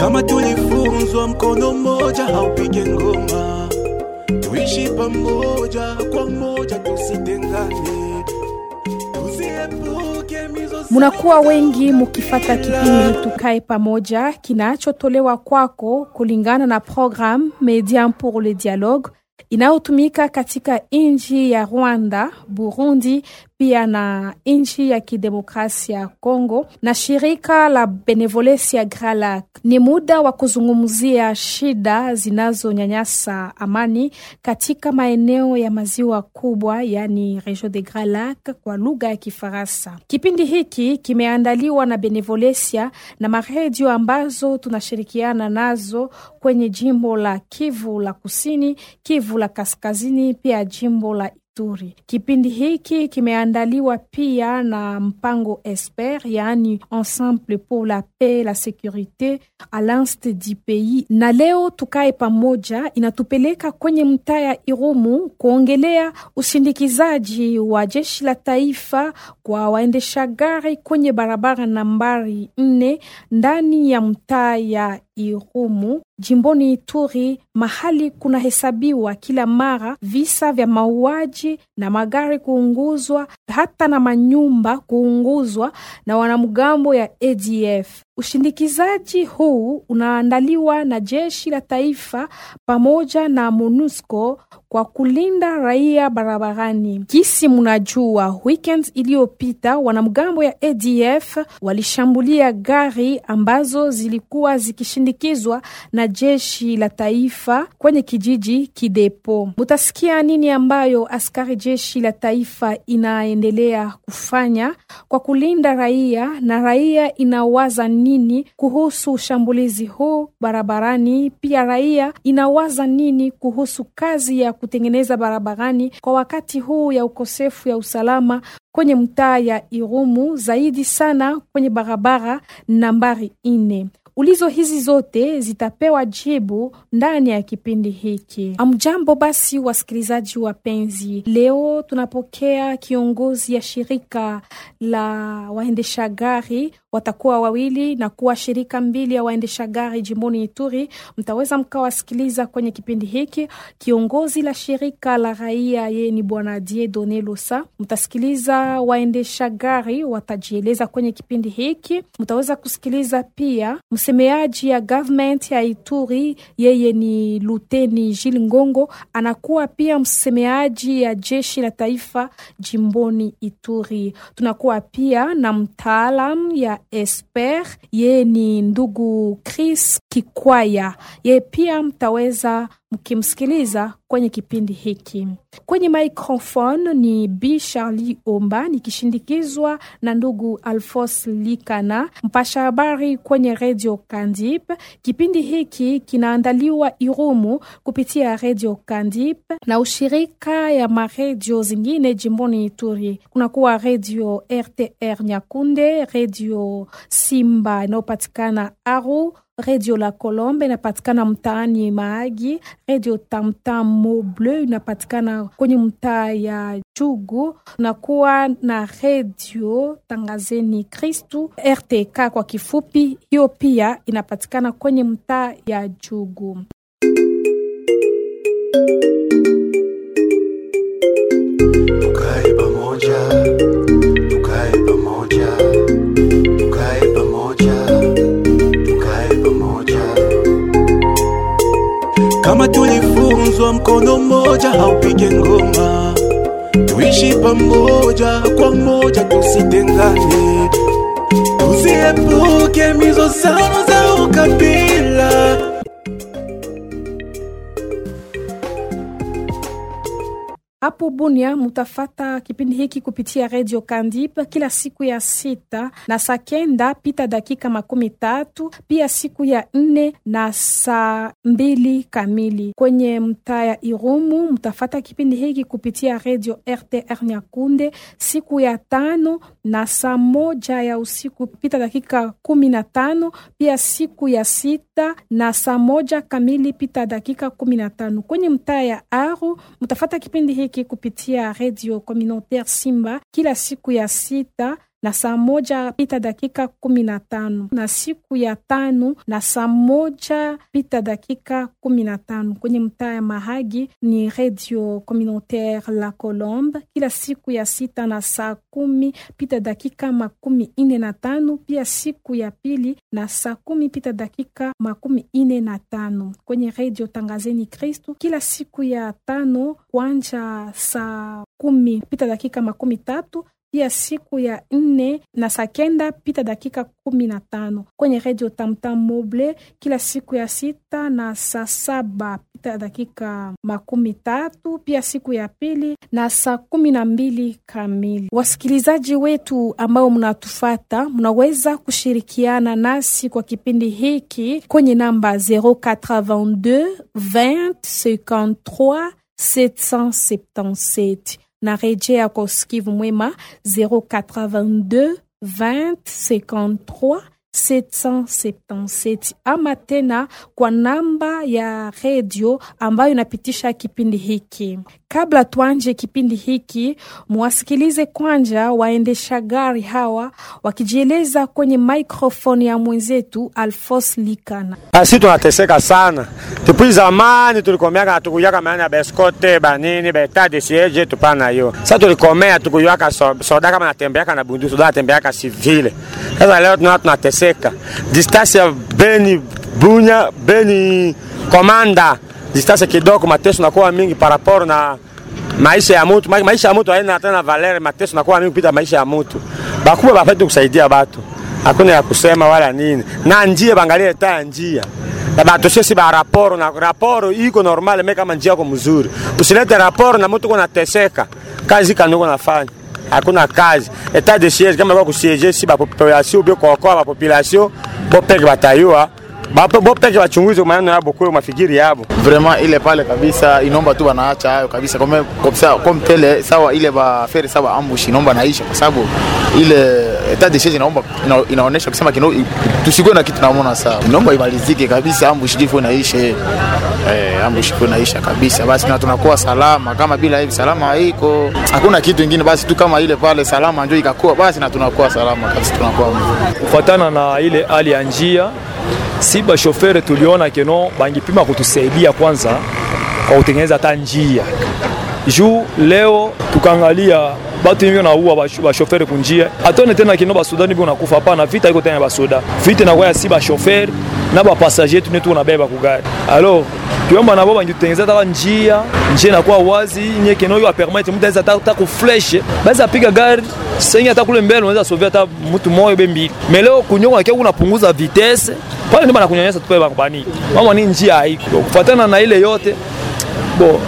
Kama tulifunzwa mkono moja haupige ngoma, tuishi pamoja kwa moja, tusitengane, tuziepuke mizozo. Munakuwa wengi mukifata kipindi Tukae Pamoja kinachotolewa kwako kulingana na program Medium pour le Dialogue inayotumika katika nchi ya Rwanda, Burundi pia na nchi ya kidemokrasia ya Kongo na shirika la Benevolencija Gralac. Ni muda wa kuzungumzia shida zinazonyanyasa amani katika maeneo ya maziwa kubwa, yani Rejo de Gralac kwa lugha ya Kifaransa. Kipindi hiki kimeandaliwa na Benevolencija na maredio ambazo tunashirikiana nazo kwenye jimbo la Kivu la Kusini, Kivu la Kaskazini pia jimbo la Ituri. Kipindi hiki kimeandaliwa pia na mpango ESPER, yani Ensemble pour la Paix la Sécurité Alliance des Pays. Na leo Tukae Pamoja inatupeleka kwenye mtaa ya Irumu kuongelea usindikizaji wa jeshi la taifa kwa waendesha gari kwenye barabara nambari 4 ndani ya mtaa ya Irumu jimboni Ituri, mahali kuna hesabiwa kila mara visa vya mauaji na magari kuunguzwa, hata na manyumba kuunguzwa na wanamgambo ya ADF. Ushindikizaji huu unaandaliwa na jeshi la taifa pamoja na MONUSCO kwa kulinda raia barabarani. Kisi munajua, weekend iliyopita wanamgambo ya ADF walishambulia gari ambazo zilikuwa zikishindikizwa na jeshi la taifa kwenye kijiji Kidepo. Mutasikia nini ambayo askari jeshi la taifa inaendelea kufanya kwa kulinda raia na raia inawaza nini kuhusu shambulizi huu barabarani, pia raia inawaza nini kuhusu kazi ya kutengeneza barabarani kwa wakati huu ya ukosefu ya usalama kwenye mtaa ya Irumu, zaidi sana kwenye barabara nambari 4. Ulizo hizi zote zitapewa jibu ndani ya kipindi hiki. Amjambo basi wasikilizaji wapenzi. Leo tunapokea kiongozi ya shirika la waendesha gari, watakuwa wawili na kuwa shirika mbili ya waendesha gari jimboni Ituri. Mtaweza mkawasikiliza kwenye kipindi hiki. Kiongozi la shirika la raia yeye ni Bwana Dieudonné Losa. Mtasikiliza waendesha gari watajieleza kwenye kipindi hiki. Mtaweza kusikiliza pia msemeaji ya government ya Ituri, yeye ni Lieutenant Général Ngongo, anakuwa pia msemeaji ya jeshi la taifa jimboni Ituri. Tunakuwa pia na mtaalam ya ESPER, yeye ni ndugu Chris Kikwaya. Yeye pia mtaweza mkimsikiliza kwenye kipindi hiki. Kwenye microphone ni B. Charlie Omba nikishindikizwa na ndugu Alphonse Likana, mpasha habari kwenye Radio Kandip. Kipindi hiki kinaandaliwa Irumu kupitia Radio Kandip na ushirika ya maradio zingine jimboni Ituri. Kuna kuwa Radio RTR Nyakunde, Radio Simba inayopatikana Aru, Radio la Colombe inapatikana mtaani Maagi, Radio Tam Tam Mau Bleu inapatikana kwenye mtaa ya Jugu, na kuwa na Radio Tangazeni Kristu RTK kwa kifupi, hiyo pia inapatikana kwenye mtaa ya Jugu. Tukae pamoja, tukae pamoja, tukae pamoja. Kama tulifunzwa mkono moja haupige ngoma, tuishi pamoja kwa moja, tusitengane, tuziepuke mizozano za ukabila. Hapo Bunia mutafata kipindi hiki kupitia Radio Kandip kila siku ya 6 na saa 9 pita dakika 13, pia siku ya 4 na saa 2 kamili. Kwenye mtaa ya Irumu mutafata kipindi hiki kupitia Radio RTR Nyakunde siku ya 5 na saa 1 ya usiku pita dakika 15, pia siku ya 6 na saa 1 kamili pita dakika 15. Kwenye mtaa ya Aru mutafata kipindi hiki kupitia Radio Communautaire Simba kila siku ya 6 na saa moja pita dakika 15 na siku ya tano na saa moja pita dakika 15 kwenye mtaa ya Mahagi ni Radio Communautaire La Colombe, kila siku ya sita na saa 10 pita dakika 45, pia siku ya pili na saa 10 pita dakika 45 kwenye Radio Tangazeni Kristu, kila siku ya tano kwanja saa 10 pita dakika 13, pia siku ya 4 na saa 9 pita dakika 15 kwenye Radio Tam Tam Mau Bleu, kila siku ya 6 na saa 7 pita dakika 13, pia siku ya 2 na saa 12 kamili. Wasikilizaji wetu ambao mnatufata, mnaweza kushirikiana nasi kwa kipindi hiki kwenye namba 082 20 53 777. Na rejea kwa usikivu mwema 082 20 53 777 ama tena kwa namba ya radio ambayo inapitisha kipindi hiki. Kabla tuanje kipindi hiki, mwasikilize kwanja waendesha gari hawa wakijieleza kwenye microphone ya mwenzetu Alphonse Likana. Asi tunateseka sana. Tupu zamani tulikomea tukuyaka maana beskote banini beta desieje tupana yo. Sasa tulikomea tukuyaka soda kama natembeaka na bunduki, soda natembeaka civile. Sasa leo tunateseka. Distance ya Beni Bunya Beni Komanda. Distance kidogo mateso nakuwa mingi par rapport na maisha ya mtu. Maisha ya mtu haina tena valeur, mateso nakuwa mingi kupita maisha ya mtu. Bakubwa bafate kusaidia watu. Hakuna ya kusema wala nini. Na njia bangalia ta njia. Na batu sisi ba rapport na rapport iko normal meka njia kwa mzuri. Usilete rapport na mtu kuna teseka. Kazi kanoko nafanya. Hakuna kazi. Etat de siège kama kwa kusiege si ba population bio kwa kwa ba population popeke batayua. Bapo wachunguzi maana yabo kwa mafikiri yabo. Vraiment ile pale kabisa inomba tu banaacha hayo kabisa comme tele sawa ile ba feri sawa ambush inomba naisha kwa sababu ile etat de siège inaomba inaonesha kusema kino tusigoe na kitu naona sawa. Inomba imalizike kabisa ambush ifo naisha. Ambush ifo naisha kabisa basi na tunakuwa salama kama bila hivi salama haiko. Hakuna kitu kingine basi tu kama ile pale salama ndio ikakuwa basi na tunakuwa salama kabisa tunakuwa. Kufuatana na ile hali ya njia si ba chauffeur tuliona keno bangipima kutusaidia kwanza kwa kutengeneza tanjia. Juu leo tukaangalia batu hivi na huwa ba chauffeur kunjia. Atone tena keno ba Sudan bi unakufa hapa na vita iko tena ba Sudan. Vita na kwa si ba chauffeur na ba passager tune tu unabeba ku gari. Alors, tuomba na baba ngitengeneza ta njia, njia na kwa wazi nye keno yo permettre mtu anza ta ku flash, baza piga gari. Senya ta kule mbele unaweza sovia ta mtu moyo bembi. Meleo kunyonga kio unapunguza vitesse. Pale ndio banakunyanyasa tupewe bangani. Mama ni njia haiko. Kufuatana na ile yote. Bo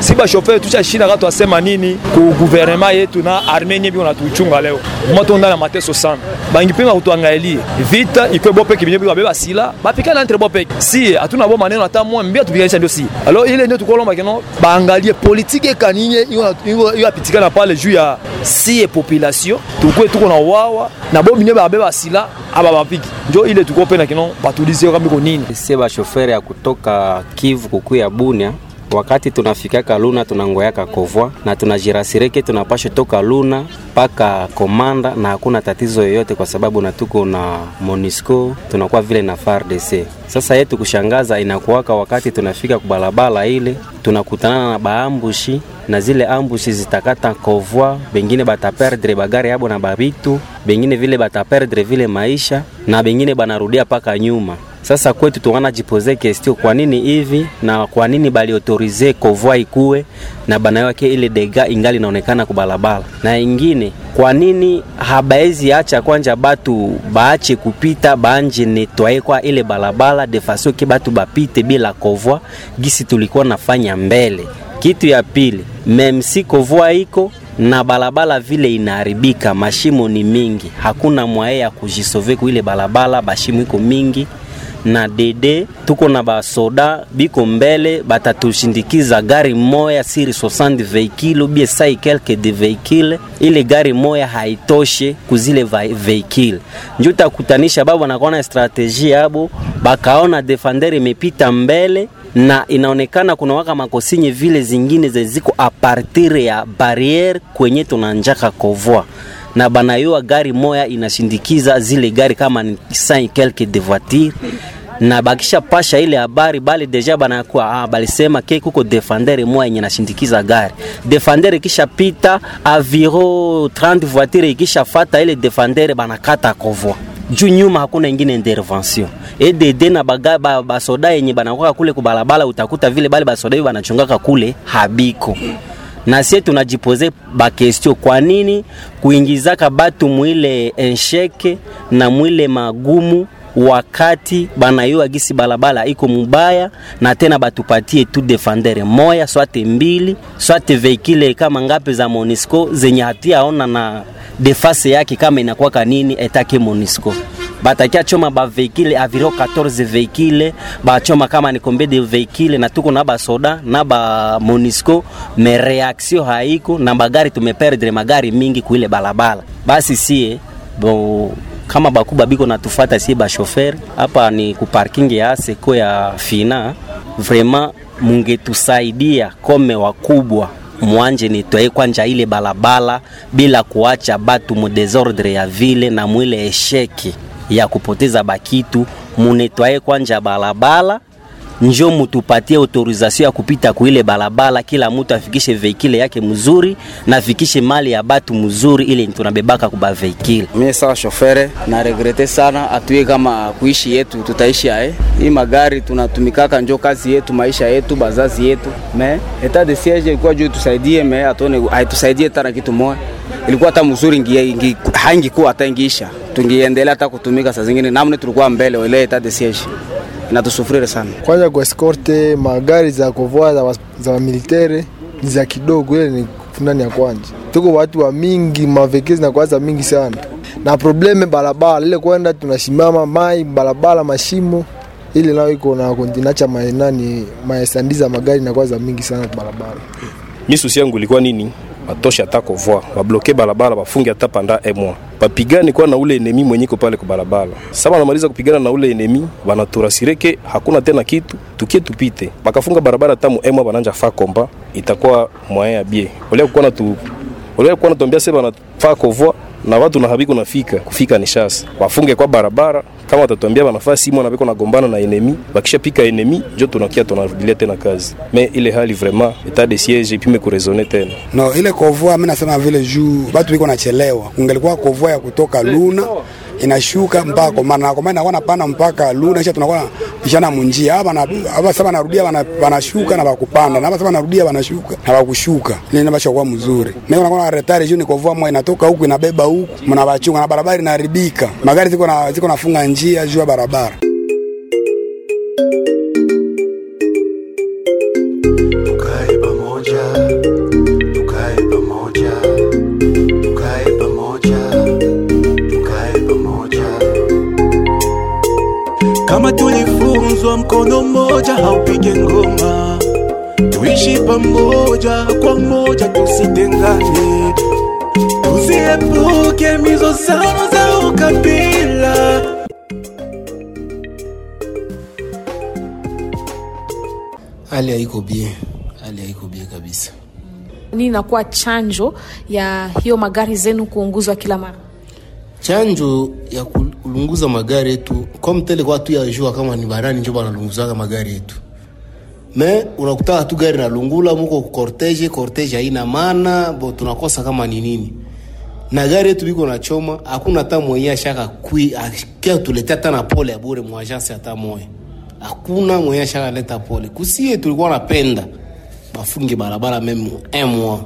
si ba chauffeur tushashina gato asema nini ku gouvernement yetu na Armenia bi unatuchunga leo. Moto ndala mateso sana. Bangipinga kutuangalia. Vita iko bope kibinyebe babeba sila. Bapikana entre bope. Si hatuna bo maneno hata mwa mbia tupiganisha ndio si. Alors ile ndio tukolomba keno baangalie politique kanine hiyo apitikana pale juu ya si e population. Tukwe tuko na wawa na bo binyebe babeba sila aba bapiki. Ndio ile tuko pena keno batulizie kama iko nini. Si ba chauffeur ya kutoka Kivu kukuya Bunia. Wakati tunafika Kaluna tunangoyaka kovwa na tunajirasireke tunapasha toka Luna paka Komanda na hakuna tatizo yoyote kwa sababu natuko na MONUSCO tunakuwa vile na FARDC. Sasa yetu kushangaza inakuwaka wakati tunafika kubalabala ile tunakutana na baambushi na zile ambushi zitakata kovwa bengine bataperdre bagari yabo na babitu bengine vile bataperdre vile maisha na bengine banarudia paka nyuma. Sasa kwetu tuwana jipoze kestio kwa nini hivi na kwa nini bali autorize kovwa ikue na banayo yake ile dega ingali inaonekana kubalabala. Na ingine kwa nini habaezi acha kwanja batu baache kupita baanje netwaye kwa ile balabala defaso ki batu bapite bila kovwa gisi tulikuwa nafanya mbele. Kitu ya pili, memsi kovwa iko na balabala vile inaharibika, mashimo ni mingi, hakuna mwae ya kujisove kwa ile balabala, bashimo iko mingi. Na dede tuko na basoda biko mbele batatushindikiza gari moya siri 60 vehicle bie sai quelque de vehicle ile gari moya haitoshe kuzile vehicle ndio utakutanisha babu anakuwa na strategia hapo bakaona defender imepita mbele na inaonekana kuna waka makosinye vile zingine zeziko a partir ya barriere kwenye tunanjaka kovwa. na banayoa gari moya inasindikiza zile gari kama ni 5 quelques de voitures, na bakisha pasha ile habari bali deja banakuwa bali sema ke kuko defendere moya inasindikiza gari. Defendere kisha pita aviro 30 voitures ikisha fata ile defendere banakata kovwa. Juu nyuma hakuna ingine intervention. EDD na bagaba basoda yenye banakuwa kule kubalabala utakuta vile bali basoda hivi banachungaka kule habiko. Na sisi tunajipoze ba question kwa nini kuingizaka batu mwile ensheke na mwile magumu wakati banayoa gisi balabala iko mubaya, na tena batupatie tu defendere moya swate mbili swate veikile kama ngapi za MONUSCO zenye hatia ona na defase yake kama inakuwa kanini etake MONUSCO. Batakia choma ba veikile aviro 14 veikile ba choma kama ni kombe de veikile, na tuko na ba soda na ba MONUSCO me reaksio haiko na magari tumeperdre magari mingi kuile balabala. Basi sie bo kama bakuba biko natufata sie ba chauffeur hapa ni ku parking ya seko ya fina, vraiment mungetusaidia kome wakubwa mwanje nitoe kwanja ile balabala bila kuacha batu mu desordre ya vile na mwile esheki ya kupoteza bakitu. Munetoe kwanja balabala njo mutupatie autorisation ya kupita kuile balabala, kila mtu afikishe veikile yake mzuri na afikishe mali ya batu mzuri ile tunabebaka kuba veikile. Mimi sawa chauffeur na regrete sana, atuwe kama kuishi yetu tutaishi ae. Hii magari tunatumikaka njo kazi yetu, maisha yetu, bazazi yetu. Me eta de siège ilikuwa juu tusaidie, me atone haitusaidie tena kitu moja. Ilikuwa hata mzuri ingi hangi kuwa hata ingisha. Tungeendelea hata kutumika saa zingine namna tulikuwa mbele ile eta de siège. Na tusufrire sana. Kwanza kwa escorte magari za kovwa za military ni za kidogo, ile ni funani ya kwanza. Tuko watu wa mingi, mavekezi na kwaza mingi sana. Na probleme barabara ile kwenda tunashimama mai barabara mashimo ile nayo iko na kontinacha mainani maesandiza magari na kwaza mingi sana barabara. Misusi yangu ilikuwa nini? Batosha hata kovwa, babloke barabara, bafunge hata panda M1. Bapigani kwa na ule enemi mwenye ko pale kwa barabara. Sasa wanamaliza kupigana na ule enemi, wanaturasireke hakuna tena kitu, tukie tupite. Bakafunga barabara tamu M1 bananja fa komba, itakuwa mwaya bie. Wale kwa na tuambia sema na fa kovwa na watu na habiko nafika, kufika ni shasa. Wafunge kwa barabara, kama watatuambia wanafaa simu na biko na gombana na enemi, bakisha pika enemi, ndio tunakia tunarudia tena kazi. Mais ile hali vraiment état de siège et puis me corraisonner tena. No, ile kovwa mimi nasema vile juu watu biko nachelewa. Ungelikuwa kovwa ya kutoka Luna inashuka mpaka maana naona pana mpaka Luna kisha tunakuwa vijana munjia hapa sasa narudia wanashuka na bakupanda na hapa sasa narudia wanashuka na bakushuka ni nabasha kwa mzuri. Mimi naona retard juu ni kovwa moja inatoka huku inabeba huku mnabachunga na barabara inaharibika, magari ziko nafunga njia juu ya barabara. Kama tulifunzwa mkono mmoja haupige ngoma, tuishi pamoja kwa moja, tusitengane, tusiepuke mizozano za ukabila. Hali haiko bien kabisa. Nini inakuwa chanjo ya hiyo magari zenu kuunguzwa kila mara? Chanjo ya kulunguza magari yetu kwa mtele kwa watu ya jua kama ni barani njoba analunguza magari yetu. Me unakuta tu gari na lungula muko cortege haina maana, bo tunakosa kama ni nini. Na gari yetu biko na choma, hakuna hata mwenye shaka kui akia tuletea tena pole ya bure mu agence hata moyo. Hakuna mwenye shaka leta pole. Kusie tulikuwa napenda bafunge barabara meme M1.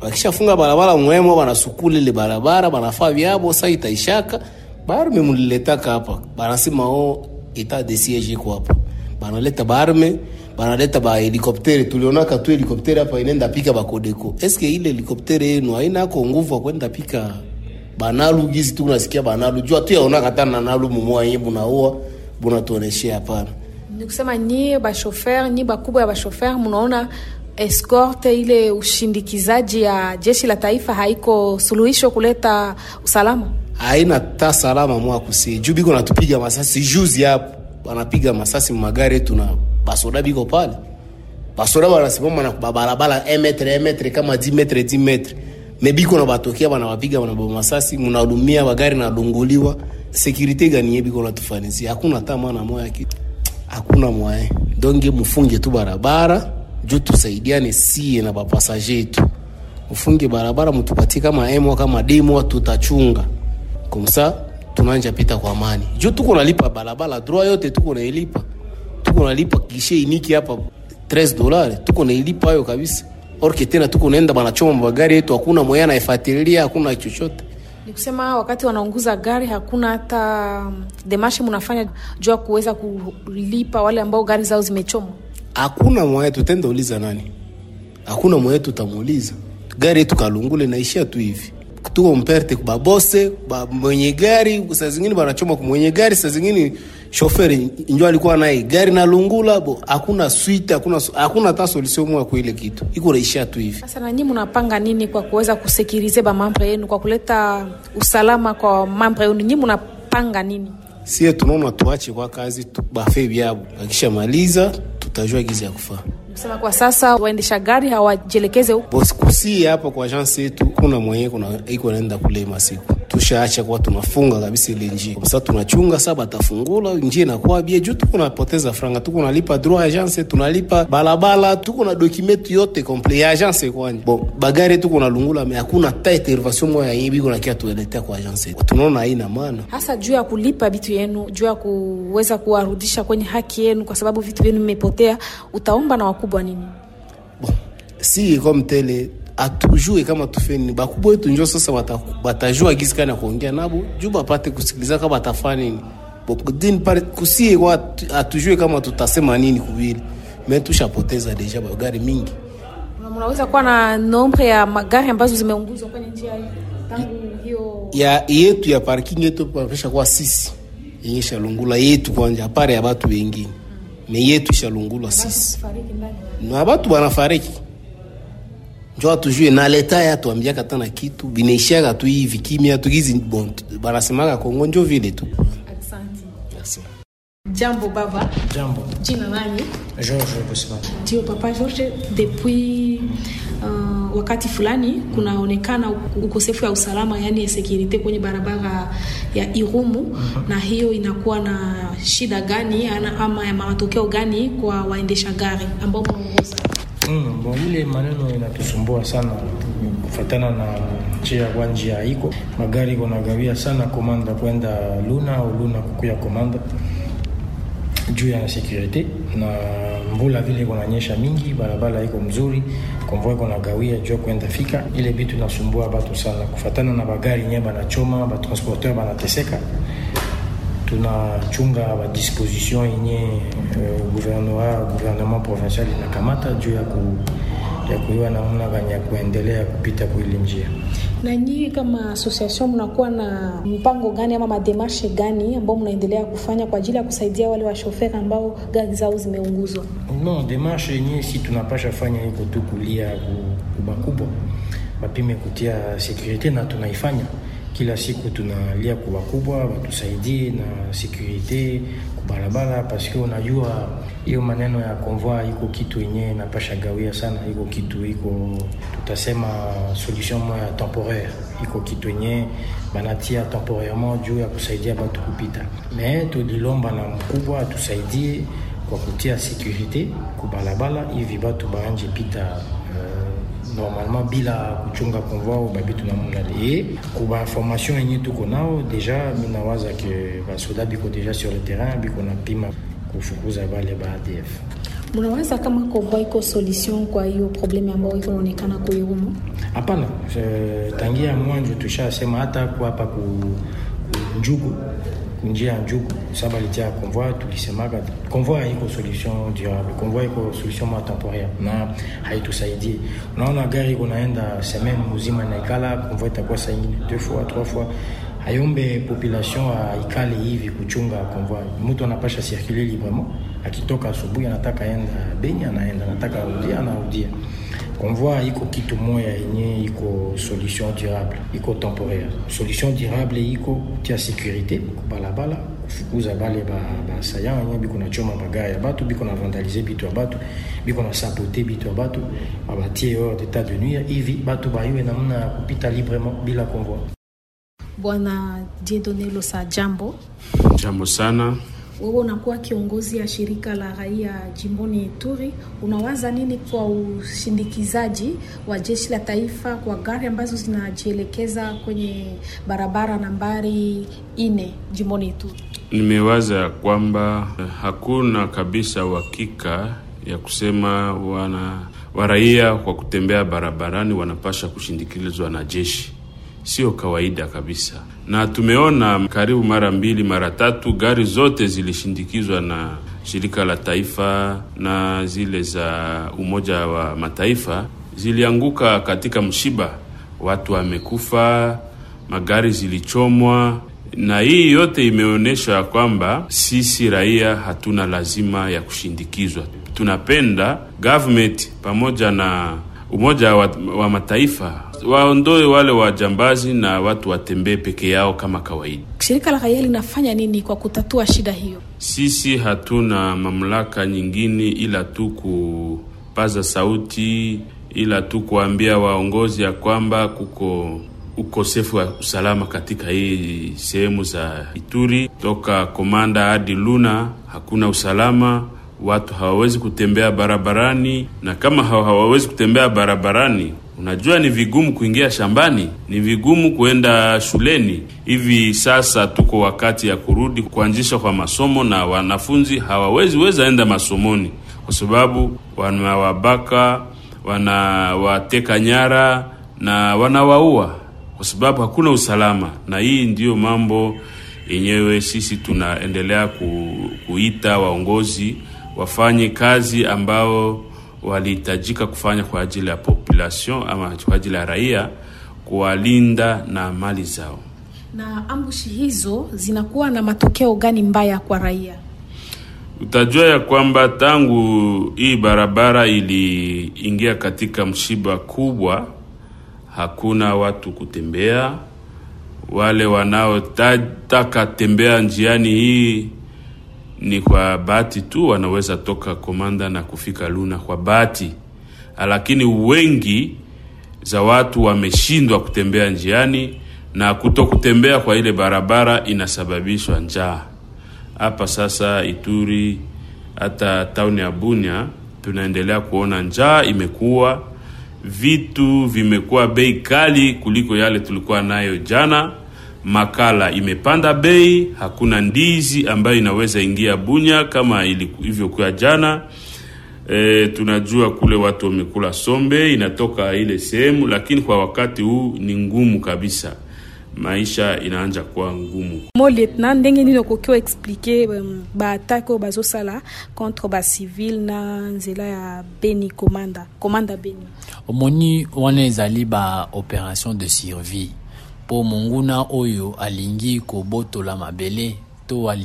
Wakishafunga barabara mwemo banasukule ile barabara banafaa vyabo sasa itaishaka barme muliletaka hapa banasema oh eta de siège iko hapa banaleta barme banaleta ba helicopteri tulionaka tu helicopteri hapa inaenda pika bakodeko. Eske ile helicopteri yenu haina ko nguvu kwenda pika banalu gizi tu unasikia banalu jua tu yaonaka tena nalu mumoa yebu naoa bona tuoneshia hapa. Nikusema ni ba chauffeur ni bakubwa ya ba chauffeur mnaona escorte ile ushindikizaji ya jeshi la taifa haiko suluhisho kuleta usalama. Haina ta salama mwa kusi. Juu biko natupiga masasi juzi hapo. Wanapiga masasi magari tuna basoda biko pale. Basoda wanasimama na barabara 1 metre kama 10 metre. biko na batokea wanawapiga wanaboma masasi mnaudumia magari na dongoliwa security gani yebiko na tufanisi hakuna tamaa na moyo yake hakuna moyo donge mfunge tu barabara juu tusaidiane sie na bapasaje tu mfunge barabara mtupatie kama emo kama demo tutachunga kumsa tunanja pita kwa amani juu tuko nalipa barabara droit yote tuko nalipa kishe iniki hapa $13 tuko nalipa hiyo kabisa orke tena tuko naenda banachoma magari yetu hakuna moyo anaifuatilia hakuna chochote. Nikusema wakati wanaunguza gari hakuna hata demashi mnafanya jua kuweza kulipa wale ambao gari zao zimechoma. Hakuna moyo tutenda uliza nani? Hakuna moyo tutamuuliza. Gari yetu kalungule naishia tu hivi. Tuko mperte kwa babose, mwenye gari, saa zingine banachoma kwa mwenye gari, saa zingine chauffeur ndio alikuwa naye gari na lungula bo hakuna suite hakuna hata solution moja kwa ile kitu iko raisha tu hivi. Sasa na nyinyi mnapanga nini kwa kuweza kusekirize ba mambo yenu kwa kuleta usalama kwa mambo yenu nyinyi mnapanga nini? Sie tunaona tuache kwa kazi tubafe biabu akishamaliza tutajua gizi ya kufaa. Msema kwa sasa waendesha gari hawajelekeze huko. Boss kusi hapa kwa agence yetu kuna mwenye kuna iko naenda kule masiku. Tushaacha kwa tunafunga kabisa ile njia. Sasa tunachunga saba tafungula njia na kwa bie juu tunapoteza franga tuko nalipa droit agence tunalipa balabala tuko na document yote complet ya agence kwani. Bon bagari tuko na lungula me hakuna title version moja yenye biko na kia tuelekea kwa agence. Tunaona haina maana. Hasa juu ya kulipa vitu yenu juu ya kuweza kuwarudisha kwenye haki yenu kwa sababu vitu vyenu vimepotea utaomba na kubwa nini? Bon, si comme tele a toujours et kama tufeni bakubwa yetu njoo sasa watajua gizi kana kuongea nabo juba pate kusikiliza kama batafanya nini. Bon, din par kusie kwa a toujours kama tutasema nini kubili. Mais tushapoteza deja magari mingi. Mnaweza kuwa na nombre ya magari ambazo zimeunguzwa kwenye njia hiyo tangu hiyo ya yetu ya parking yetu kuanzisha kwa sisi. Yenyesha lungula yetu kwanza pare ya watu wengine. Ni yetu shalungula sisi. Na watu wanafariki. Njoo tujue na leta ya tuambia kata na kitu binaishaga tu hivi kimya tukizi bond. Banasemanga Kongo ndio vile tu. Asante. Merci. Jambo baba. Jambo. Jina nani? George Bosman. Ndio papa George depuis wakati fulani kunaonekana ukosefu wa usalama yani security kwenye barabara ya Irumu na hiyo inakuwa na shida gani ama matokeo gani kwa waendesha gari ambao wanaongoza? Bon ile maneno inatusumbua sana kufuatana na njia kwa njia iko magari yanagawia sana komanda kwenda Luna au Luna kukuya komanda juu ya security na mvula vile kunanyesha mingi barabara iko mzuri konvoi kuna gawia juu kwenda fika ile bitu nasumbua watu sana kufuatana na magari nyeba na choma ba transporteur banateseka tunachunga ba disposition yenye gouvernement provincial inakamata juu ya kuiwa namna gani ya kuendelea kupita kwa ile njia. Na nyinyi kama association mnakuwa na mpango gani ama mademarshe gani ambao mnaendelea kufanya kwa ajili ya kusaidia wale wa chauffeur ambao gari zao zimeunguzwa? No, demarshe yenyewe si tunapasha fanya iko tu kulia kubakubwa. Mapime kutia security na tunaifanya. Kila siku tunalia kubakubwa, watusaidie na security kubarabara parce que unajua hiyo maneno ya convoi iko kitu yenyewe napasha gawia sana iko kitu iko tutasema solution moja temporaire iko kitu yenyewe banatia temporairement juu ya kusaidia watu kupita mais tulilomba na mkubwa atusaidie kwa kutia security kubarabara hivi watu baanje pita normalement bila kuchunga convoi au babi tunamuna leo kwa information yenye tuko nao deja minawaza ke basoda biko deja sur le terrain biko na pima kufukuza wale ba ADF. Mnawaza kama convoi iko solution kwa hiyo problema ambayo inaonekana kwa Irumu? Hapana, tangia mwanzo tushasema hata kwa hapa ku Njugu njia Njugu sababu litia convoi tulisema convoi iko solution durable convoi iko solution temporaire na haitusaidie unaona gari kunaenda semaine mzima na ikala convoi itakuwa saini 2 fois 3 fois hayombe population ikale hivi kuchunga convoi mtu anapasha circuler librement akitoka asubuhi anataka aenda Benya anaenda anataka rudia anarudia convoi iko kitu moya yenye iko solution durable, iko temporaire. Solution durable iko tia sécurité kubalabala kufukuza bale ba sayanga yenye biko na choma bagaya bato biko na vandaliser bitu bato biko na saboter bitu bato abatie hors d'état de nuire hivi bato bayo na mna kupita librement bila convoi. Bwana Dieudonné Losa, jambo. Jambo sana. Wewe unakuwa kiongozi ya shirika la raia jimboni Ituri, unawaza nini kwa ushindikizaji wa jeshi la taifa kwa gari ambazo zinajielekeza kwenye barabara nambari 4 jimboni Ituri? Nimewaza kwamba hakuna kabisa uhakika ya kusema waraia kwa kutembea barabarani wanapasha kushindikilizwa na jeshi. Sio kawaida kabisa. Na tumeona karibu mara 2 mara 3 gari zote zilishindikizwa na shirika la taifa na zile za Umoja wa Mataifa zilianguka katika mshiba, watu wamekufa, magari zilichomwa, na hii yote imeonesha kwamba sisi raia hatuna lazima ya kushindikizwa. Tunapenda government pamoja na Umoja wa Mataifa waondoe wale wajambazi na watu watembee peke yao kama kawaida. Shirika la raia linafanya nini kwa kutatua shida hiyo? Sisi hatuna mamlaka nyingine ila tu kupaza sauti, ila tu kuambia waongozi ya kwamba kuko ukosefu wa usalama katika hii sehemu za Ituri. Toka Komanda hadi Luna hakuna usalama. Watu hawawezi kutembea barabarani, na kama hawawezi kutembea barabarani, unajua ni vigumu kuingia shambani, ni vigumu kuenda shuleni. Hivi sasa tuko wakati ya kurudi kuanzisha kwa masomo, na wanafunzi hawawezi enda masomoni kwa sababu wanawabaka, wanawateka nyara na wanawaua kwa sababu hakuna usalama. Na hii ndio mambo yenyewe sisi tunaendelea kuita waongozi wafanye kazi ambao walihitajika kufanya kwa ajili ya population ama kwa ajili ya raia, kuwalinda na mali zao. Na ambushi hizo zinakuwa na matokeo gani mbaya kwa raia? Utajua ya kwamba tangu hii barabara iliingia katika mshiba kubwa, hakuna watu kutembea. Wale wanaotaka tembea njiani hii ni kwa bahati tu wanaweza toka Komanda na kufika Luna kwa bahati, lakini wengi za watu wameshindwa kutembea njiani, na kutokutembea kwa ile barabara inasababishwa njaa. Hapa sasa Ituri, hata tauni ya Bunia tunaendelea kuona njaa imekuwa, vitu vimekuwa bei kali kuliko yale tulikuwa nayo jana. Makala imepanda bei, hakuna ndizi ambayo inaweza ingia Bunya kama ilivyokuwa jana. Tunajua kule watu wamekula sombe inatoka ile sehemu, lakini kwa wakati huu ni ngumu kabisa. Maisha inaanza kuwa ngumu. Mo lieutenant ndenge nilo kokyo expliquer ba attaque bazo sala contre ba civil na nzela ya Beni Komanda Beni. Omoni wanezali ba opération de survie. Po munguna oyo alingi koboto la mabele.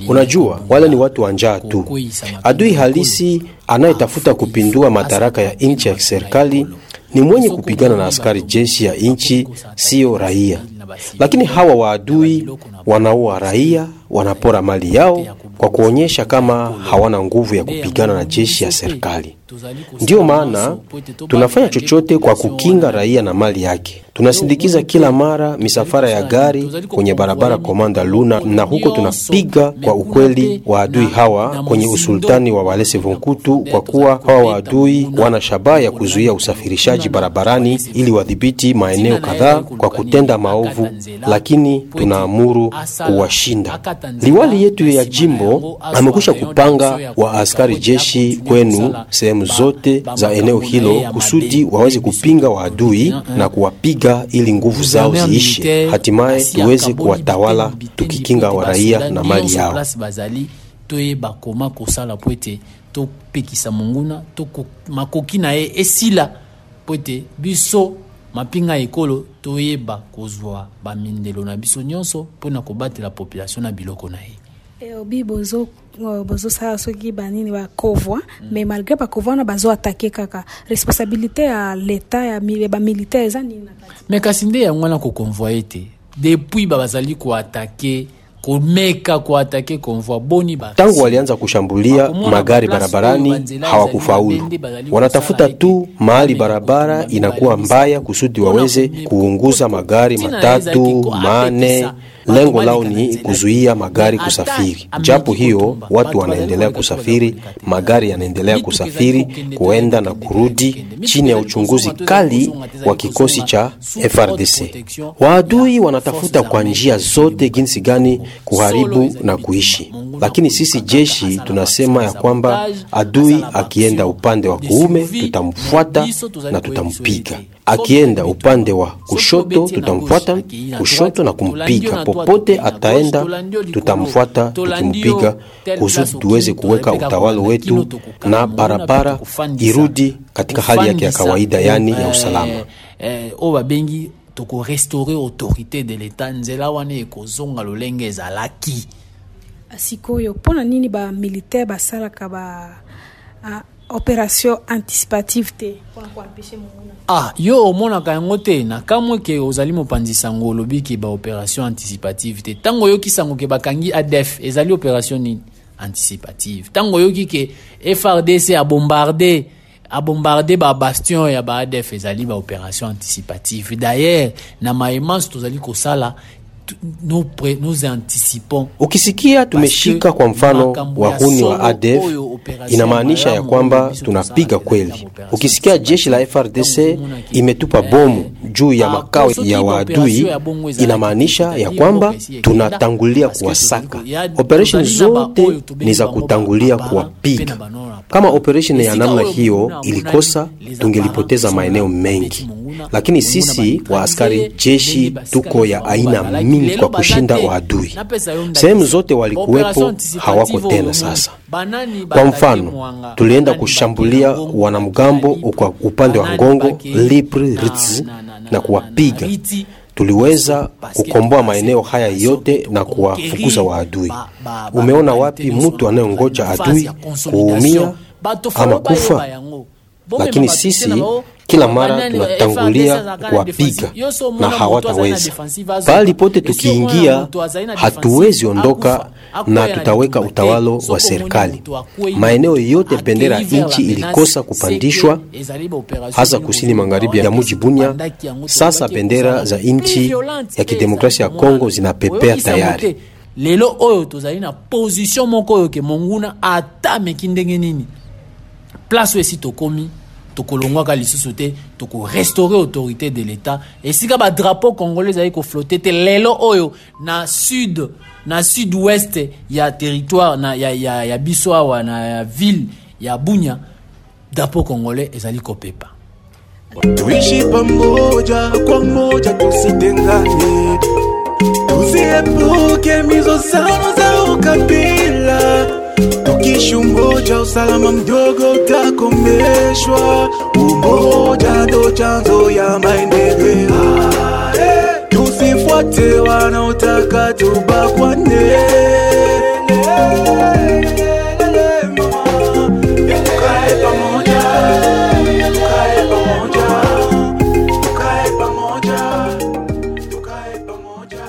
Unajua, wala ni watu wa njaa tu. Adui halisi anayetafuta kupindua madaraka ya nchi ya serikali ni mwenye kupigana na askari jeshi ya nchi, sio raia. Lakini hawa waadui wanaua raia, wanapora mali yao kwa kuonyesha kama hawana nguvu ya kupigana na jeshi ya serikali. Ndio maana tunafanya chochote kwa kukinga raia na mali yake. Tunasindikiza kila mara misafara ya gari kwenye barabara Komanda Luna, na huko tunapiga kwa ukweli waadui hawa kwenye usultani wa Walese Vonkutu, kwa kuwa hawa waadui wana shabaha ya kuzuia usafirishaji barabarani ili wadhibiti maeneo kadhaa kwa kutenda maovu, lakini tunaamuru kuwashinda. Liwali yetu ya jimbo amekwisha kupanga wa askari jeshi kwenu sehemu zote za eneo hilo kusudi waweze kupinga waadui na kuwapiga ili nguvu zao ziishe, hatimaye tuweze kuwatawala tukikinga wa raia na mali yao. Mapinga ekolo toyeba kozwa ba mindelo na biso nyonso pona kobatela population na biloko na hii. Obibozo bozo sa soki banini ba kovwa mais malgré ba kovwa na bazo attaquer kaka responsabilité ya l'état ya ba militaires za nina mais kasinde ya mwana ko convoyer te depuis ba bazali ko attaquer kumeka kuatake konvoi boni ba. Tangu walianza kushambulia magari barabarani hawakufaulu. Wanatafuta tu mahali barabara inakuwa mbaya kusudi waweze kuunguza magari matatu, mane. Lengo lao ni kuzuia magari kusafiri. Japo hiyo watu wanaendelea kusafiri, magari yanaendelea kusafiri, kuenda na kurudi chini ya uchunguzi kali wa kikosi cha FARDC. Waadui wanatafuta kwa njia zote jinsi gani kuharibu na kuishi. Lakini sisi jeshi tunasema ya kwamba adui akienda upande wa kuume tutamfuata na tutampiga. Akienda upande wa kushoto tutamfuata kushoto na kumpiga. Popote ataenda tutamfuata tukimpiga kusudi tuweze kuweka utawala wetu na barabara irudi katika hali yake ya kawaida yani ya usalama. Oba bengi toko restaurer autorité de l'état nzela wane ekozonga lolenge za laki. Asikoyo pona nini ba militaire basala ka ba opération anticipative te pona ko empêcher mona. Ah yo mona ka ngote na kamwe ke ozali mopandisa ngolo bi ke ba opération anticipative te. Tango yo kisango ke bakangi ADF ezali opération nini anticipative. Tango yo ke FARDC a bombardé ba bastion ya ba ADF ezali ba opération anticipative. D'ailleurs na maimans tozali ko sala nous anticipons. Ukisikia tumeshika kwa mfano wahuni wa ADF inamaanisha ya kwamba tunapiga kweli. Ukisikia jeshi la FARDC imetupa bomu juu ya makao ya waadui inamaanisha ya kwamba tunatangulia kuwasaka. Operation zote ni za kutangulia kuwapiga. Kama operation ya namna hiyo ilikosa tungelipoteza maeneo mengi. Lakini sisi wa askari jeshi tuko ya aina mingi kwa kushinda waadui. Sehemu zote walikuwepo hawako tena sasa. Kwa mfano, tulienda kushambulia wanamgambo kwa upande wa Ngongo, Lipri, Ritz na kuwapiga. Tuliweza kukomboa maeneo haya yote na kuwafukuza waadui. Umeona wapi mtu anayongoja adui kuumia ama kufa? Lakini sisi kila mara tunatangulia kuwapiga na hawataweza. Bali pote tukiingia hatuwezi ondoka na tutaweka utawalo wa serikali. Maeneo yote bendera inchi ilikosa kupandishwa hasa kusini magharibi ya mji Bunia. Sasa bendera za inchi ya kidemokrasia ya Kongo zinapepea tayari. Lelo oyo tozali na position moko yo ke monguna atame kindenge nini. Place si tokomi tokolongwa ka lisusu te toko restaurer autorité de l'état et sika ba drapeau congolais aiko flotter te lelo oyo na sud ouest ya territoire na ya Biswawa na ya ville ya Bunia drapeau congolais ezali kopepa. Tuishi pamoja kwa moja tusidengane tusiepuke mizo sawa za ukabila. Tukishumoja usalama mdogo utakomeshwa. Umoja ndo chanzo ya maendeleo. Tusifuate wanaotaka tubakwane. Tukae pamoja. Tukae pamoja. Tukae pamoja. Tukae pamoja.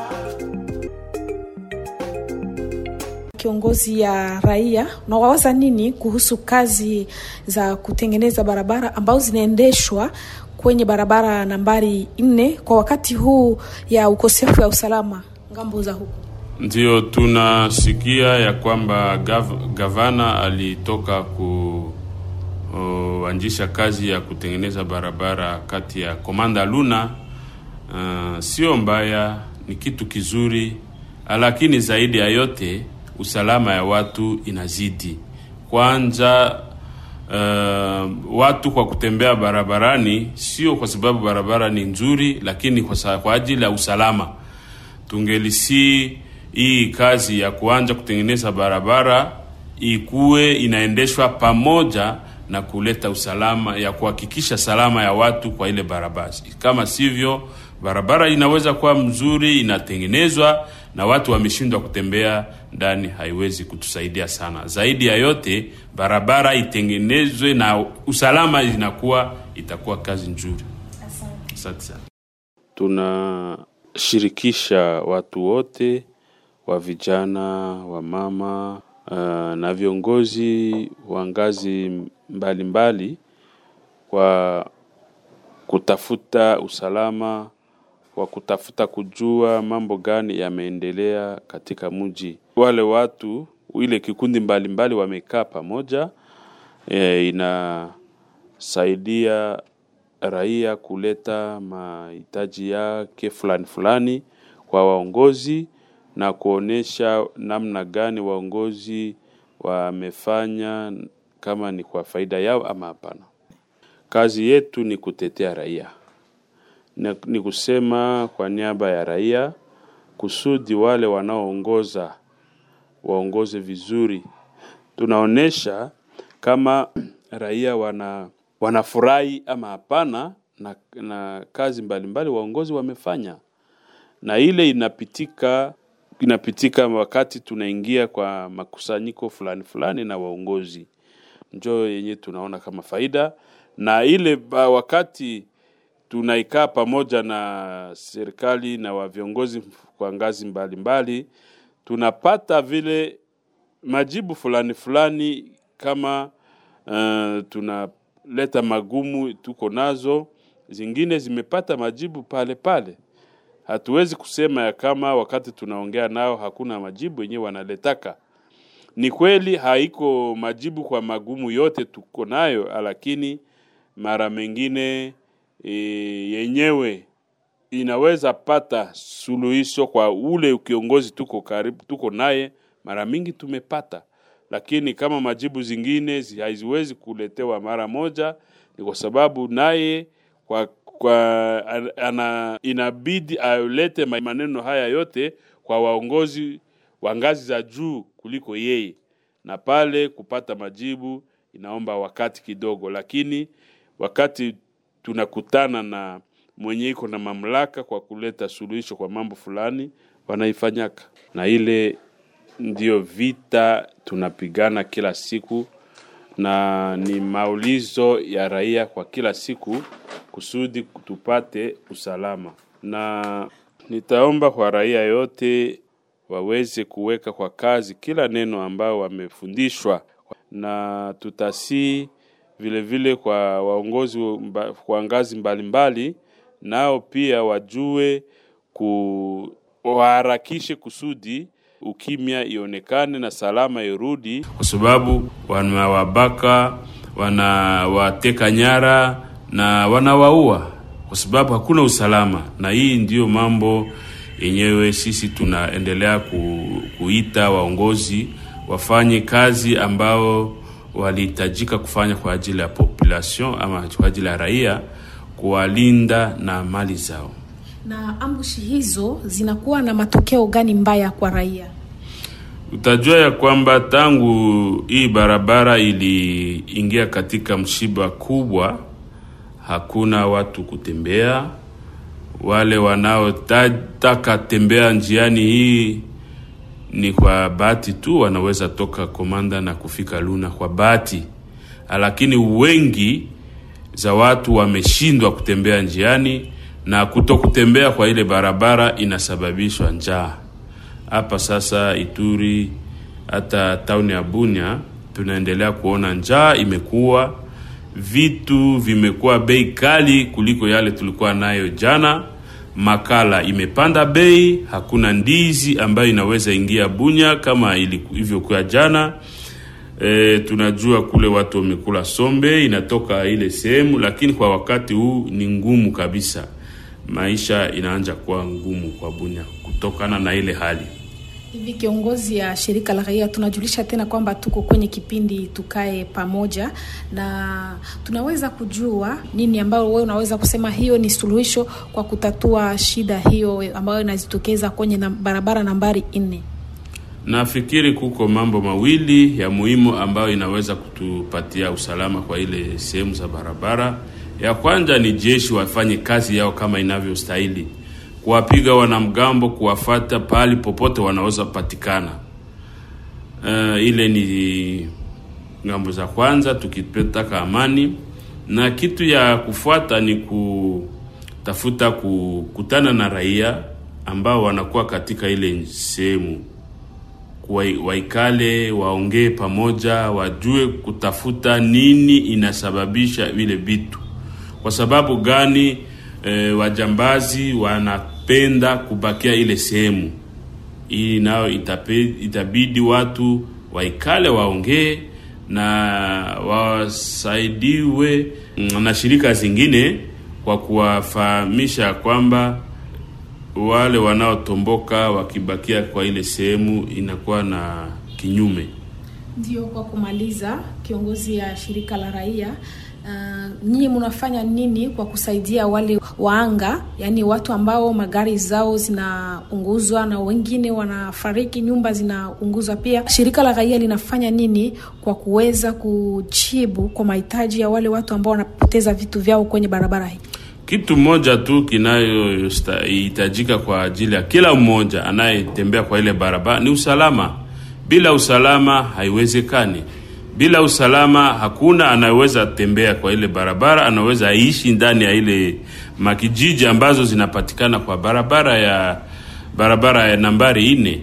Kiongozi ya raia na wawaza nini kuhusu kazi za kutengeneza barabara ambazo zinaendeshwa kwenye barabara nambari 4 kwa wakati huu ya ukosefu wa usalama ngambo za huko? Ndio tunasikia ya kwamba gavana alitoka kuanzisha kazi ya kutengeneza barabara kati ya Komanda Luna. Sio mbaya, ni kitu kizuri, lakini zaidi ya yote usalama ya watu inazidi. Kwanza watu kwa kutembea barabarani sio kwa sababu barabara ni nzuri lakini kwa ajili ya usalama. Tungelisi hii kazi ya kuanza kutengeneza barabara ikue inaendeshwa pamoja na kuleta usalama ya kuhakikisha salama ya watu kwa ile barabara. Kama sivyo barabara inaweza kuwa mzuri inatengenezwa na watu wameshindwa kutembea ndani haiwezi kutusaidia sana. Zaidi ya yote barabara itengenezwe na usalama itakuwa kazi nzuri. Asante sana. Tunashirikisha watu wote wa vijana, wa mama na viongozi wa ngazi mbalimbali kwa kutafuta usalama, kwa kutafuta kujua mambo gani yameendelea katika mji. Wale watu ile kikundi mbalimbali wamekaa pamoja inasaidia raia kuleta mahitaji yake fulani kwa waongozi na kuonesha namna gani waongozi wamefanya, kama ni kwa faida yao ama hapana. Kazi yetu ni kutetea raia. Ni kusema kwa niaba ya raia kusudi wale wanaoongoza waongoze vizuri. Tunaonesha kama raia wanafurahi ama hapana na kazi mbalimbali waongozi wamefanya. Na ile inapitika wakati tunaingia kwa makusanyiko fulani na waongozi. Ndio yenye tunaona kama faida. Na ile wakati tunaikaa pamoja na serikali na wa viongozi kwa ngazi mbalimbali, tunapata vile majibu fulani kama tunaleta magumu tuko nazo, zingine zimepata majibu pale. Hatuwezi kusema ya kama wakati tunaongea nao hakuna majibu yenyewe wanaletaka. Ni kweli haiko majibu kwa magumu yote tuko nayo, lakini mara mengine yenyewe inaweza pata suluhisho kwa ule kiongozi tuko karibu tuko naye. Mara mingi tumepata, lakini kama majibu zingine haziwezi kuletewa mara moja, ni kwa sababu naye inabidi alete maneno haya yote kwa waongozi wa ngazi za juu kuliko yeye, na pale kupata majibu inaomba wakati kidogo. Lakini wakati tunakutana na mwenye iko na mamlaka kwa kuleta suluhisho kwa mambo fulani, wanaifanyaka. Na ile ndio vita tunapigana kila siku, na ni maulizo ya raia kwa kila siku kusudi tupate usalama. Na nitaomba kwa raia yote waweze kuweka kwa kazi kila neno ambao wamefundishwa, na tutasi vile kwa waongozi kwa ngazi mbalimbali nao pia wajue kuharakishe kusudi ukimya ionekane na salama irudi, kwa sababu wanawabaka, wanawateka nyara na wanawaua kwa sababu hakuna usalama. Na hii ndio mambo yenyewe sisi tunaendelea kuita waongozi wafanye kazi ambao walitajika kufanya kwa ajili ya population ama kwa ajili ya raia, kuwalinda na mali zao. Na ambushi hizo zinakuwa na matokeo gani mbaya kwa raia? Utajua ya kwamba tangu hii barabara iliingia katika mshiba kubwa, hakuna watu kutembea. Wale wanaotaka tembea njiani hii ni kwa bahati tu wanaweza toka Komanda na kufika Luna kwa bahati, lakini wengi za watu wameshindwa kutembea njiani, na kutokutembea kwa ile barabara inasababishwa njaa. Hapa sasa Ituri hata tauni ya Bunia tunaendelea kuona njaa imekuwa, vitu vimekuwa bei kali kuliko yale tulikuwa nayo jana. Makala imepanda bei, hakuna ndizi ambayo inaweza ingia Bunya kama ilivyokuwa jana. Tunajua kule watu wamekula sombe inatoka ile sehemu, lakini kwa wakati huu ni ngumu kabisa. Maisha inaanza kuwa ngumu kwa Bunya kutokana na ile hali. Hivi kiongozi ya shirika la raia, tunajulisha tena kwamba tuko kwenye kipindi Tukae Pamoja, na tunaweza kujua nini ambao wewe unaweza kusema hiyo ni suluhisho kwa kutatua shida hiyo ambayo inazitokeza kwenye barabara nambari 4? Nafikiri kuko mambo mawili ya muhimu ambayo inaweza kutupatia usalama kwa ile sehemu za barabara. Ya kwanza ni jeshi wafanye kazi yao kama inavyostahili. kuwapiga wanamgambo, kuwafata pahali popote wanaweza patikana. Ile ni ngambo za kwanza, tukipata amani. Na kitu ya kufuata ni kutafuta kukutana na raia ambao wanakuwa katika ile sehemu, waikale, waongee pamoja, wajue kutafuta nini inasababisha vile vitu. Kwa sababu gani wajambazi wanapenda kubakia ile sehemu? Hii nao itabidi watu waikale, waongee na wasaidiwe na shirika zingine kwa kuwafahamisha kwamba wale wanaotomboka wakibakia kwa ile sehemu inakuwa na kinyume. Ndio, kwa kumaliza, kiongozi ya shirika la raia, nyinyi mnafanya nini kwa kusaidia wale waanga, yani watu ambao magari zao zinaunguzwa na wengine wanafariki, nyumba zinaunguzwa pia? Shirika la raia linafanya nini kwa kuweza kujibu kwa mahitaji ya wale watu ambao wanapoteza vitu vyao kwenye barabara hii? Kitu moja tu kinayohitajika kwa ajili ya kila mmoja anayetembea kwa ile barabara ni usalama. Bila usalama haiwezekani. Bila usalama hakuna anayeweza tembea kwa ile barabara, anaweza ishi ndani ya ile makijiji ambazo zinapatikana kwa barabara ya nambari 4.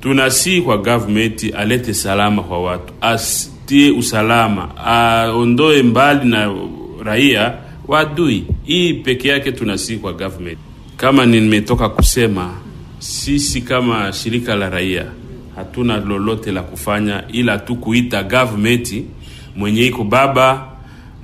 Tunasi kwa government alete salama kwa watu. Asitie usalama, aondoe mbali na raia wadui. Hii peke yake tunasi kwa government. Kama nimetoka kusema, sisi kama shirika la raia hatuna lolote la kufanya ila tu kuita government mwenye iko baba,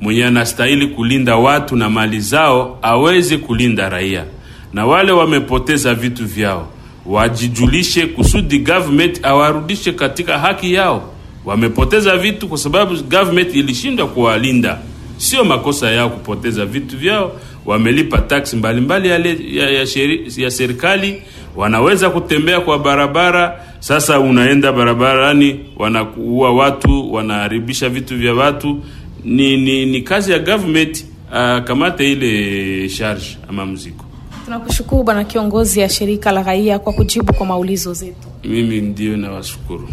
mwenye anastahili kulinda watu na mali zao, aweze kulinda raia. Na wale wamepoteza vitu vyao wajijulishe kusudi government awarudishe katika haki yao. Wamepoteza vitu kwa sababu government ilishindwa kuwalinda. Sio makosa yao kupoteza vitu vyao. Wamelipa tax mbalimbali ya serikali, wanaweza kutembea kwa barabara. Sasa unaenda barabarani, wanakuua watu, wanaharibisha vitu vya watu. Ni kazi ya government kamate ile charge ama mzigo. Tunakushukuru bwana kiongozi ya shirika la raia kwa kujibu kwa maulizo zetu. Mimi ndio nawashukuru.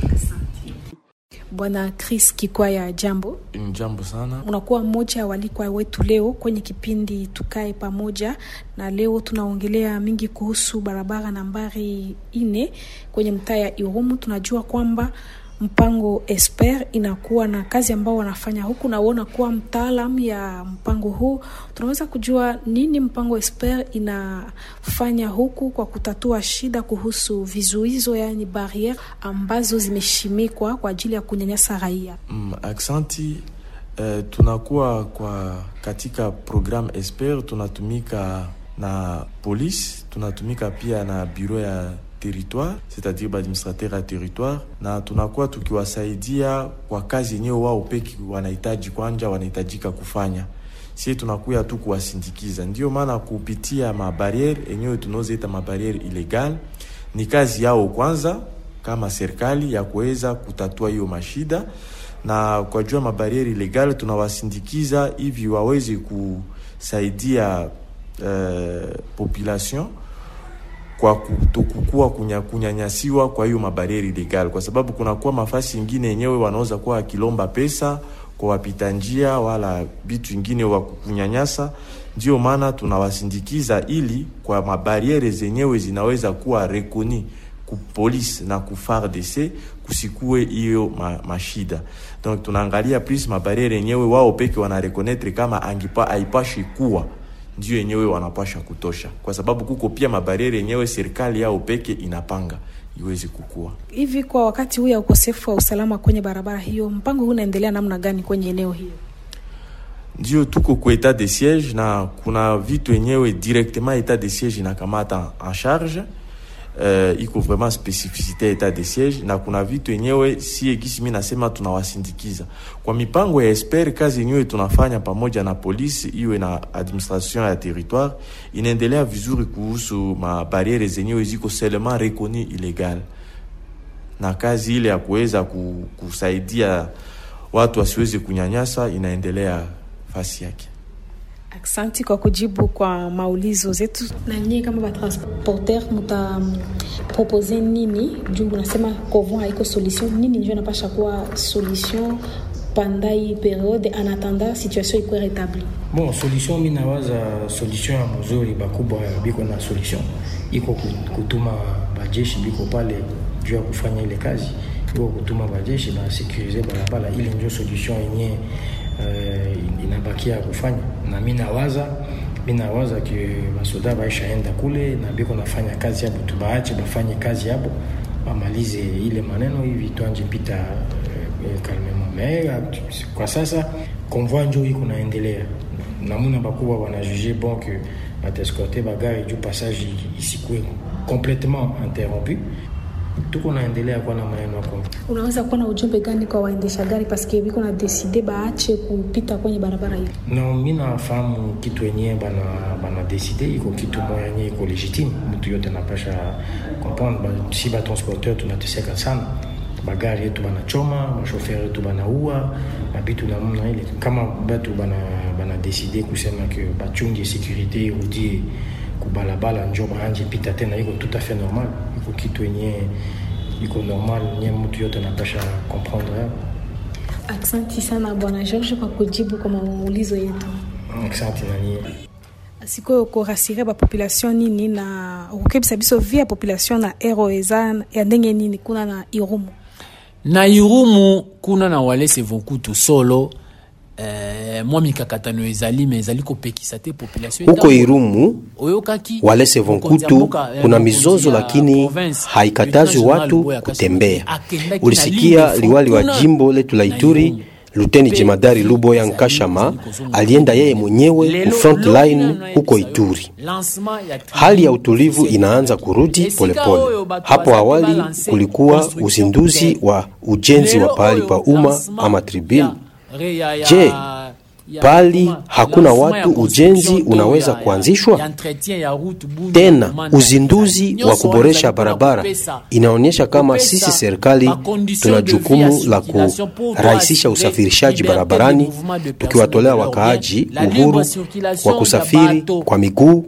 Bwana Chris Kikwaya, jambo. Jambo sana. Unakuwa mmoja walikuwa wetu leo kwenye kipindi Tukae Pamoja, na leo tunaongelea mingi kuhusu barabara nambari 4 kwenye mtaa ya Irumu. Tunajua kwamba mpango ESPER inakuwa na kazi ambao wanafanya huku, na uona kuwa mtaalamu ya mpango huu. Tunaweza kujua nini mpango ESPER inafanya huku kwa kutatua shida kuhusu vizuizo, yani barriere ambazo zimeshimikwa kwa ajili ya kunyanyasa raia? Aksanti. Tunakuwa kwa katika program ESPER tunatumika na police, tunatumika pia na bureau ya territoire, c'est-à-dire administrateur à territoire, na tunakuwa tukiwasaidia kwa kazi yenyewe wao peki wanahitaji kwanja wanahitajika kufanya. Sisi tunakuwa tu kuwasindikiza. Ndio maana kupitia mabariere yenyewe tunaoziita mabariere ilegal, ni kazi yao kwanza kama serikali ya kuweza kutatua hiyo mashida. Na kwa jua mabariere ilegal tunawasindikiza hivi waweze kusaidia population kwa kutokuwa kunyanyasiwa kwa hiyo mabarieri legal, kwa sababu kuna kuwa mafasi nyingine yenyewe wanaweza kuwa kilomba pesa kwa wapita njia wala vitu vingine wa kunyanyasa. Ndio maana tunawasindikiza ili kwa mabarieri zenyewe zinaweza kuwa rekoni ku police na ku FARDC kusikue hiyo mashida. Donc tunaangalia plus mabarieri yenyewe wao peke wana reconnaître kama angipa aipashi kuwa ndio yenyewe wanapasha kutosha, kwa sababu kuko pia mabariere yenyewe serikali yao peke inapanga iweze kukua. Hivi kwa wakati huu ya ukosefu wa usalama kwenye barabara hiyo, mpango huu unaendelea namna gani kwenye eneo hiyo? Ndio tuko kwa état de siège, na kuna vitu yenyewe directement état de siège inakamata en charge. Iko vraiment spécificité état de siège, na kuna vitu yenyewe si egisi mimi nasema tunawasindikiza. Kwa mipango ya ESPER kazi yenyewe tunafanya pamoja na polisi iwe na administration ya territoire inaendelea vizuri kuhusu ma barriere zenyewe ziko seulement reconnu illégal. Na kazi ile ya kuweza kusaidia watu wasiweze kunyanyasa inaendelea fasi yake. Aksanti kwa kujibu kwa maulizo zetu. Na nyinyi kama ba transporteur mta proposer nini? Jungu nasema kovon haiko solution. Nini ndio napasha kuwa solution pendant hii periode en attendant situation iko rétablie? Bon, solution minawaza solution ya mzuri bakubwa biko na solution. Iko kutuma bajeshi biko pale juu ya kufanya ile kazi. Iko kutuma bajeshi na sécuriser barabara ile ndio solution yenyewe. Inabakia kufanya na mimi nawaza ke masoda baishaenda kule na biko nafanya kazi hapo, tubaache bafanye kazi hapo, wamalize ile maneno hivi tuanje pita calmement. Mais kwa sasa convoi ndio iko naendelea na muna bakubwa wanajuger bon que batescorter bagari du passage isikwe complètement interrompu. Tuko naendelea kwa na maneno yako. Unaweza kuwa na ujumbe gani kwa waendesha gari parce que biko na décider baache kupita kwenye barabara hiyo? No, mimi nafahamu kitu yenyewe bana décider iko kitu moya yenyewe iko legitime. Mtu yote anapasha comprendre ba si ba transporteur tunateseka sana. Bagari yetu bana choma, ba chauffeur yetu bana uwa, ba bitu na mna ile. Kama batu bana décider kusema que bachunge sécurité ou dire kubalabala njo baanje pita tena iko tout à fait normal. Iko kitu yenye iko normal yenye mtu yote anapasha comprendre. Asante sana bwana George kwa kujibu kwa maulizo yetu. Asante nani. Siko ko rasire ba population nini na ukebisa biso via population na eroezana ya ndenge nini kuna na irumu. Na irumu kuna na walese vokutu solo. Mwa mikakatano ezali mezali kopekisa te population huko Irumu walese vonkutu kuna mizozo lakini haikatazi watu kutembea. Ulisikia liwali wa jimbo letu la Ituri Lieutenant Général Luboya N'Kashama alienda yeye mwenyewe ku front line huko Ituri. Hali ya utulivu inaanza kurudi polepole. Hapo awali kulikuwa uzinduzi wa ujenzi wa pahali pa umma ama tribune. Je, pali hakuna watu ujenzi unaweza kuanzishwa? Tena uzinduzi wa kuboresha barabara inaonyesha kama sisi serikali tuna jukumu la kurahisisha usafirishaji barabarani, tukiwatolea wakaaji uhuru wa kusafiri kwa miguu,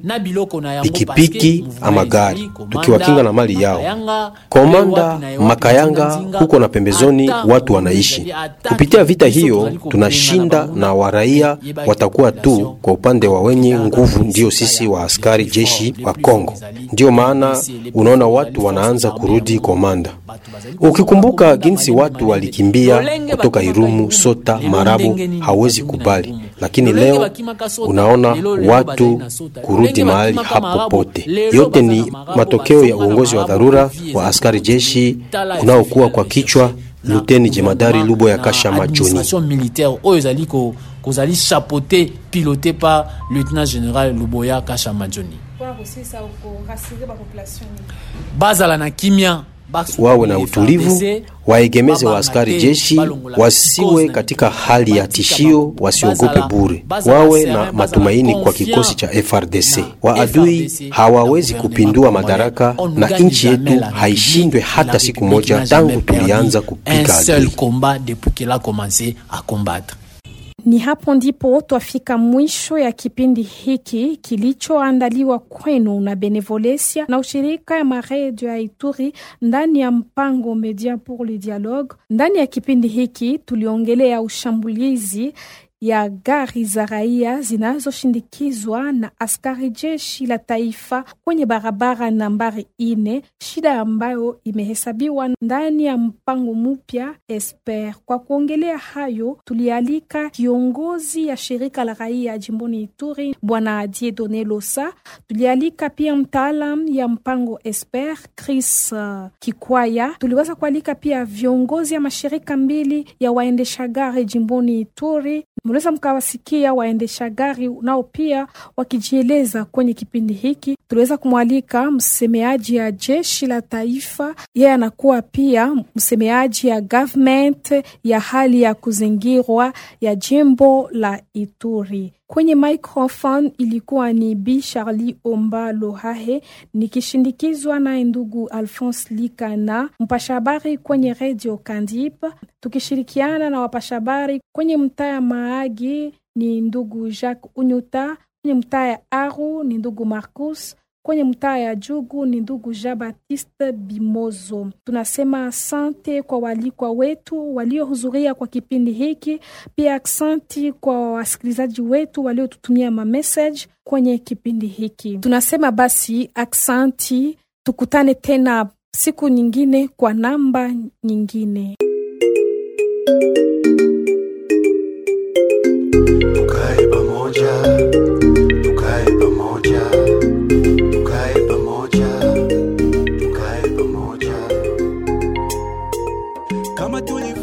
pikipiki ama gari, tukiwakinga na mali yao. Komanda Makayanga huko na pembezoni watu wanaishi. Kupitia vita hiyo tunashinda na warai watakuwa tu kwa upande wa wenye nguvu, ndio sisi wa askari jeshi wa Kongo. Ndio maana unaona watu wanaanza kurudi komanda. Ukikumbuka jinsi watu walikimbia kutoka Irumu, Sota, Marabu, hawezi kubali. Lakini leo unaona watu kurudi mahali hapo pote. Yote ni matokeo ya uongozi wa dharura wa askari jeshi unaokuwa kwa kichwa Luteni Jemadari Luboya N'Kashama Joni. Administration militaire oyozali kozali chapeauté piloté par Lieutenant Général Luboya N'Kashama Joni. Kwa kusi sa ko rassurer ba population. Bazala na kimya, wawe na utulivu, waegemeze wa askari jeshi, wasiwe katika hali ya tishio, wasiogope bure. Wawe na matumaini kwa kikosi cha FARDC. Waadui hawawezi kupindua madaraka na nchi yetu haishindwe hata siku moja tangu tulianza kupika adui. Ni hapo ndipo twafika mwisho ya kipindi hiki kilichoandaliwa kwenu na Benevolencija na ushirika ya maredio ya Ituri ndani ya mpango Media pour le Dialogue. Ndani ya kipindi hiki tuliongelea ushambulizi ya gari za raia zinazoshindikizwa na askari jeshi la taifa kwenye barabara nambari 4, shida ambayo imehesabiwa ndani ya mpango mpya ESPER. Kwa kuongelea hayo tulialika kiongozi ya shirika la raia jimboni Ituri Bwana Dieudonné Losa, tulialika pia mtaalam ya mpango ESPER Chris Kikwaya, tuliweza kualika pia viongozi ya mashirika mbili ya waendesha gari jimboni Ituri. Mleza mkawasikia waendesha gari nao pia wakijieleza kwenye kipindi hiki. Tuliweza kumwalika msemeaji ya jeshi la taifa, yeye anakuwa pia msemeaji ya government ya hali ya kuzingirwa ya jimbo la Ituri. Kwenye microphone ilikuwa ni B. Charlie Omba Lohahe, nikishindikizwa na ndugu Alphonse Likana, mpashabari kwenye Radio Kandip, tukishirikiana na wapashabari kwenye mtaa ya Maagi ni ndugu Jacques Unyuta, kwenye mtaa ya Aru ni ndugu Marcus, kwenye mtaa ya Jugu ni ndugu Jean Baptiste Bimozo. Tunasema asante kwa walikwa wetu waliohudhuria kwa kipindi hiki, pia asante kwa wasikilizaji wetu waliotutumia message kwenye kipindi hiki. Tunasema basi asante, tukutane tena siku nyingine kwa namba nyingine. Tukae pamoja, tukae pamoja. Tukae pamoja. Kama tulivu